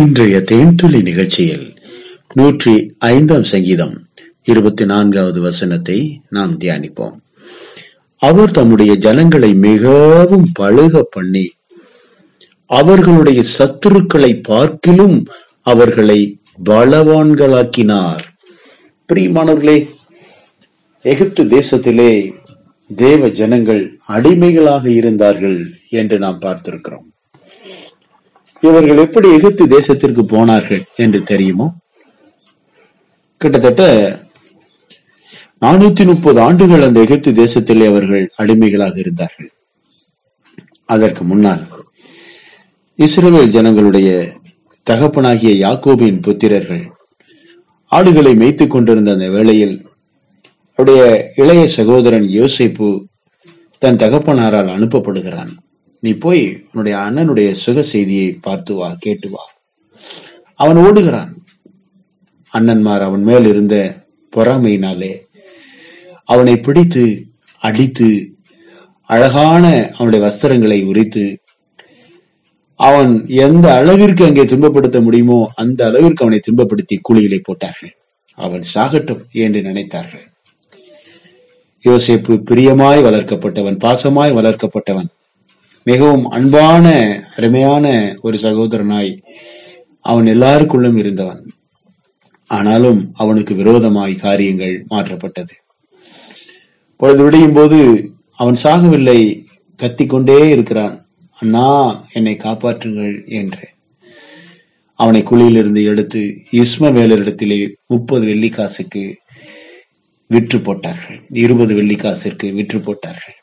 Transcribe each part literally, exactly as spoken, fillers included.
இன்றைய தேன் துளி நிகழ்ச்சியில் நூற்றி ஐந்தாம் சங்கீதம் இருபத்தி நான்காவது வசனத்தை நாம் தியானிப்போம். அவர் தம்முடைய ஜனங்களை மிகவும் பழுக பண்ணி அவர்களுடைய சத்துருக்களை பார்க்கிலும் அவர்களை பலவான்களாக்கினார். பிரியமானவர்களே, எகிப்து தேசத்திலே தேவ ஜனங்கள் அடிமைகளாக இருந்தார்கள் என்று நாம் பார்த்திருக்கிறோம். இவர்கள் எப்படி எகிப்து தேசத்திற்கு போனார்கள் என்று தெரியுமோ? கிட்டத்தட்ட நானூத்தி முப்பது ஆண்டுகள் அந்த எகிப்து தேசத்திலே அவர்கள் அடிமைகளாக இருந்தார்கள். அதற்கு முன்னால் இஸ்ரவேல் ஜனங்களுடைய தகப்பனாகிய யாக்கோபின் புத்திரர்கள் ஆடுகளை மேய்த்து கொண்டிருந்த அந்த வேளையில் அவருடைய இளைய சகோதரன் யோசேப்பு தன் தகப்பனாரால் அனுப்பப்படுகிறான். நீ போய் உன்னுடைய அண்ணனுடைய சுக செய்தியை பார்த்து வா, கேட்டு வா. அவன் ஓடுகிறான். அண்ணன்மார் அவன் மேல் இருந்த பொறாமையினாலே அவனை பிடித்து அடித்து அழகான அவனுடைய வஸ்திரங்களை உரித்து அவன் எந்த அளவிற்கு அங்கே துன்பப்படுத்த முடியுமோ அந்த அளவிற்கு அவனை துன்பப்படுத்தி குழியிலே போட்டார்கள். அவன் சாகட்டும் என்று நினைத்தார்கள். யோசேப்பு பிரியமாய் வளர்க்கப்பட்டவன், பாசமாய் வளர்க்கப்பட்டவன், மிகவும் அன்பான அருமையான ஒரு சகோதரனாய் அவன் எல்லாருக்குள்ளும் இருந்தவன். ஆனாலும் அவனுக்கு விரோதமாய் காரியங்கள் மாற்றப்பட்டது. பொழுது விடையும் போது அவன் சாகவில்லை, கத்திக்கொண்டே இருக்கிறான், அண்ணா என்னை காப்பாற்றுங்கள் என்று. அவனை குழியிலிருந்து எடுத்து இஸ்மவேலரிடத்திலே முப்பது வெள்ளிக்காசுக்கு விற்று போட்டார்கள், இருபது வெள்ளிக்காசிற்கு விற்று போட்டார்கள்.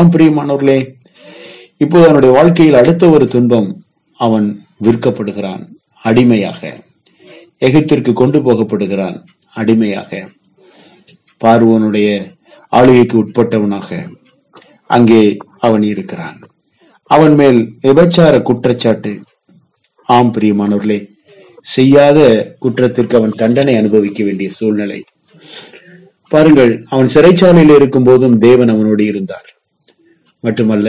ஆம் பிரியமானவர்களே, இப்போது அவனுடைய வாழ்க்கையில் அடுத்த ஒரு துன்பம், அவன் விற்கப்படுகிறான் அடிமையாக, எகிப்திற்கு கொண்டு போகப்படுகிறான் அடிமையாக, பார்வோனுடைய ஆளுகைக்கு உட்பட்டவனாக அங்கே அவன் இருக்கிறான். அவன் மேல் விபச்சார குற்றச்சாட்டு. ஆம் பிரியமானவர்களே, செய்யாத குற்றத்திற்கு அவன் தண்டனை அனுபவிக்க வேண்டிய சூழ்நிலை. பாருங்கள், அவன் சிறைச்சாலையில் இருக்கும் போதும் தேவன் அவனோடு இருந்தார். மட்டுமல்ல,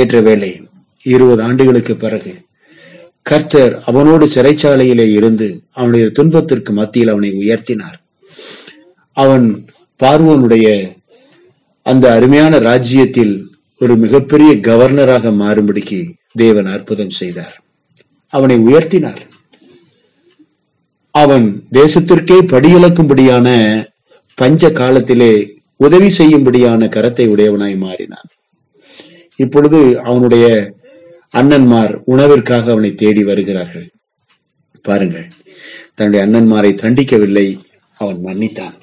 ஏற்ற வேளை இருபது ஆண்டுகளுக்கு பிறகு கர்த்தர் அவனோடு சிறைச்சாலையிலே இருந்து அவனுடைய துன்பத்திற்கு மத்தியில் அவனை உயர்த்தினார். அவன் பார்வோனுடைய அந்த அருமையான ராஜ்யத்தில் ஒரு மிகப்பெரிய கவர்னராக மாறும்படிக்கு தேவன் அற்புதம் செய்தார், அவனை உயர்த்தினார். அவன் தேசத்திற்கே படியிழக்கும்படியான பஞ்ச காலத்திலே உதவி செய்யும்படியான கரத்தை உடையவனாய் மாறினான். இப்பொழுது அவனுடைய அண்ணன்மார் உணவிற்காக அவனை தேடி வருகிறார்கள். பாருங்கள், தன்னுடைய அண்ணன்மாரை தண்டிக்கவில்லை, அவன் மன்னித்தான்.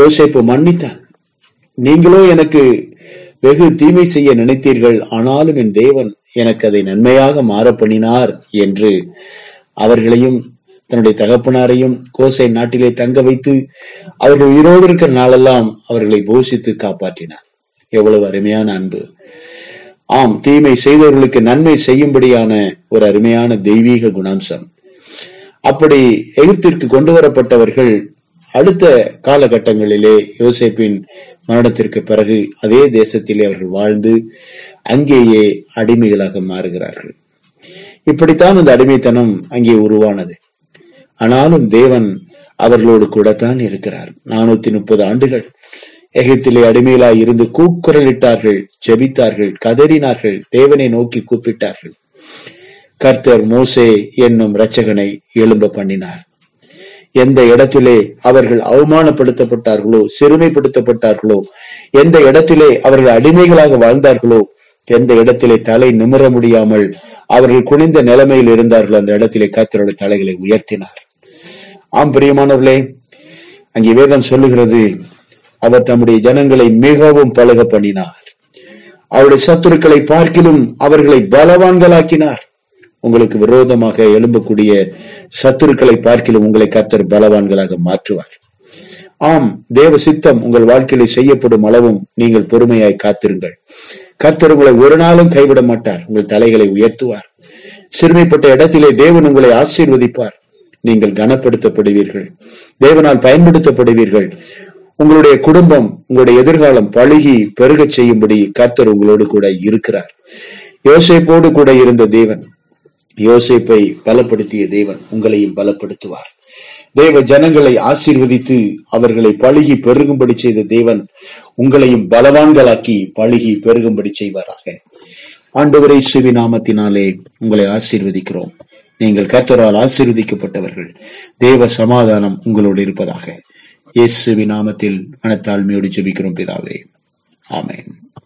யோசேப்பு மன்னித்தான். நீங்களோ எனக்கு வெகு தீமை செய்ய நினைத்தீர்கள், ஆனாலும் என் தேவன் எனக்கு அதை நன்மையாக மாற பண்ணினார் என்று அவர்களையும் தன்னுடைய தகப்பனாரையும் கோசே நாட்டிலே தங்க வைத்து அவர்கள் உயிரோடு இருக்கிற நாளெல்லாம் அவர்களை போஷித்து காப்பாற்றினார். எவ்வளவு அருமையான அன்பு! ஆம், தீமை செய்தவர்களுக்கு நன்மை செய்யும்படியான ஒரு அருமையான தெய்வீக குணாம்சம். அப்படி எகிப்திற்கு கொண்டு வரப்பட்டவர்கள் அடுத்த காலகட்டங்களிலே யோசேப்பின் மரணத்திற்கு பிறகு அதே தேசத்திலே அவர்கள் வாழ்ந்து அங்கேயே அடிமைகளாக மாறுகிறார்கள். இப்படித்தான் அந்த அடிமைத்தனம் அங்கே உருவானது. ஆனாலும் தேவன் அவர்களோடு கூடத்தான் இருக்கிறார். நானூத்தி முப்பது ஆண்டுகள் எகிப்திலே அடிமையிலாய் இருந்து கூக்குரலிட்டார்கள், ஜெபித்தார்கள், கதறினார்கள், தேவனை நோக்கி கூப்பிட்டார்கள். கர்த்தர் மோசே என்னும் இரட்சகனை எழும்ப பண்ணினார். எந்த இடத்திலே அவர்கள் அவமானப்படுத்தப்பட்டார்களோ, சிறுமைப்படுத்தப்பட்டார்களோ, எந்த இடத்திலே அவர்கள் அடிமைகளாக வாழ்ந்தார்களோ, எந்த இடத்திலே தலை நிமிர முடியாமல் அவர்கள் குனிந்த நிலைமையில் இருந்தார்களோ, அந்த இடத்திலே கர்த்தருடைய தலைகளை உயர்த்தினார். ஆம் பிரியமானவர்களே, அங்கே வேதம் சொல்லுகிறது, அவர் தம்முடைய ஜனங்களை மிகவும் பழக பண்ணினார். அவருடைய சத்துருக்களை பார்க்கிலும் அவர்களை பலவான்களாக்கினார். உங்களுக்கு விரோதமாக எழும்பக்கூடிய சத்துருக்களை பார்க்கிலும் உங்களை கர்த்தர் பலவான்களாக மாற்றுவார். ஆம், தேவ சித்தம் உங்கள் வாழ்க்கையில செய்யப்படும் அளவும் நீங்கள் பொறுமையாய் காத்திருங்கள். கர்த்தர் உங்களை ஒரு நாளும் கைவிட மாட்டார். உங்கள் தலைகளை உயர்த்துவார். சிறுமைப்பட்ட இடத்திலே தேவன் உங்களை ஆசீர்வதிப்பார். நீங்கள் கனப்படுத்தப்படுவீர்கள், தேவனால் பயன்படுத்தப்படுவீர்கள். உங்களுடைய குடும்பம், உங்களுடைய எதிர்காலம் பழுகி பெருக செய்யும்படி கர்த்தர் உங்களோடு கூட இருக்கிறார். யோசேப்போடு கூட இருந்த தேவன் யோசேப்பை பலப்படுத்திய தேவன் உங்களையும் பலப்படுத்துவார். தேவ ஜனங்களை ஆசீர்வதித்து அவர்களை பழுகி பெருகும்படி செய்த தேவன் உங்களையும் பலவான்களாக்கி பழுகி பெருகும்படி செய்வாராக. ஆண்டவரே இயேசுவின் நாமத்தினாலே உங்களை ஆசீர்வதிக்கிறோம். நீங்கள் கர்த்தரால் ஆசீர்வதிக்கப்பட்டவர்கள். தேவ சமாதானம் உங்களோடு இருப்பதாக. இயேசுவின் நாமத்தில் மனத்தாழ்மையோடு ஜெபிக்கிறோம் பிதாவே. ஆமென்.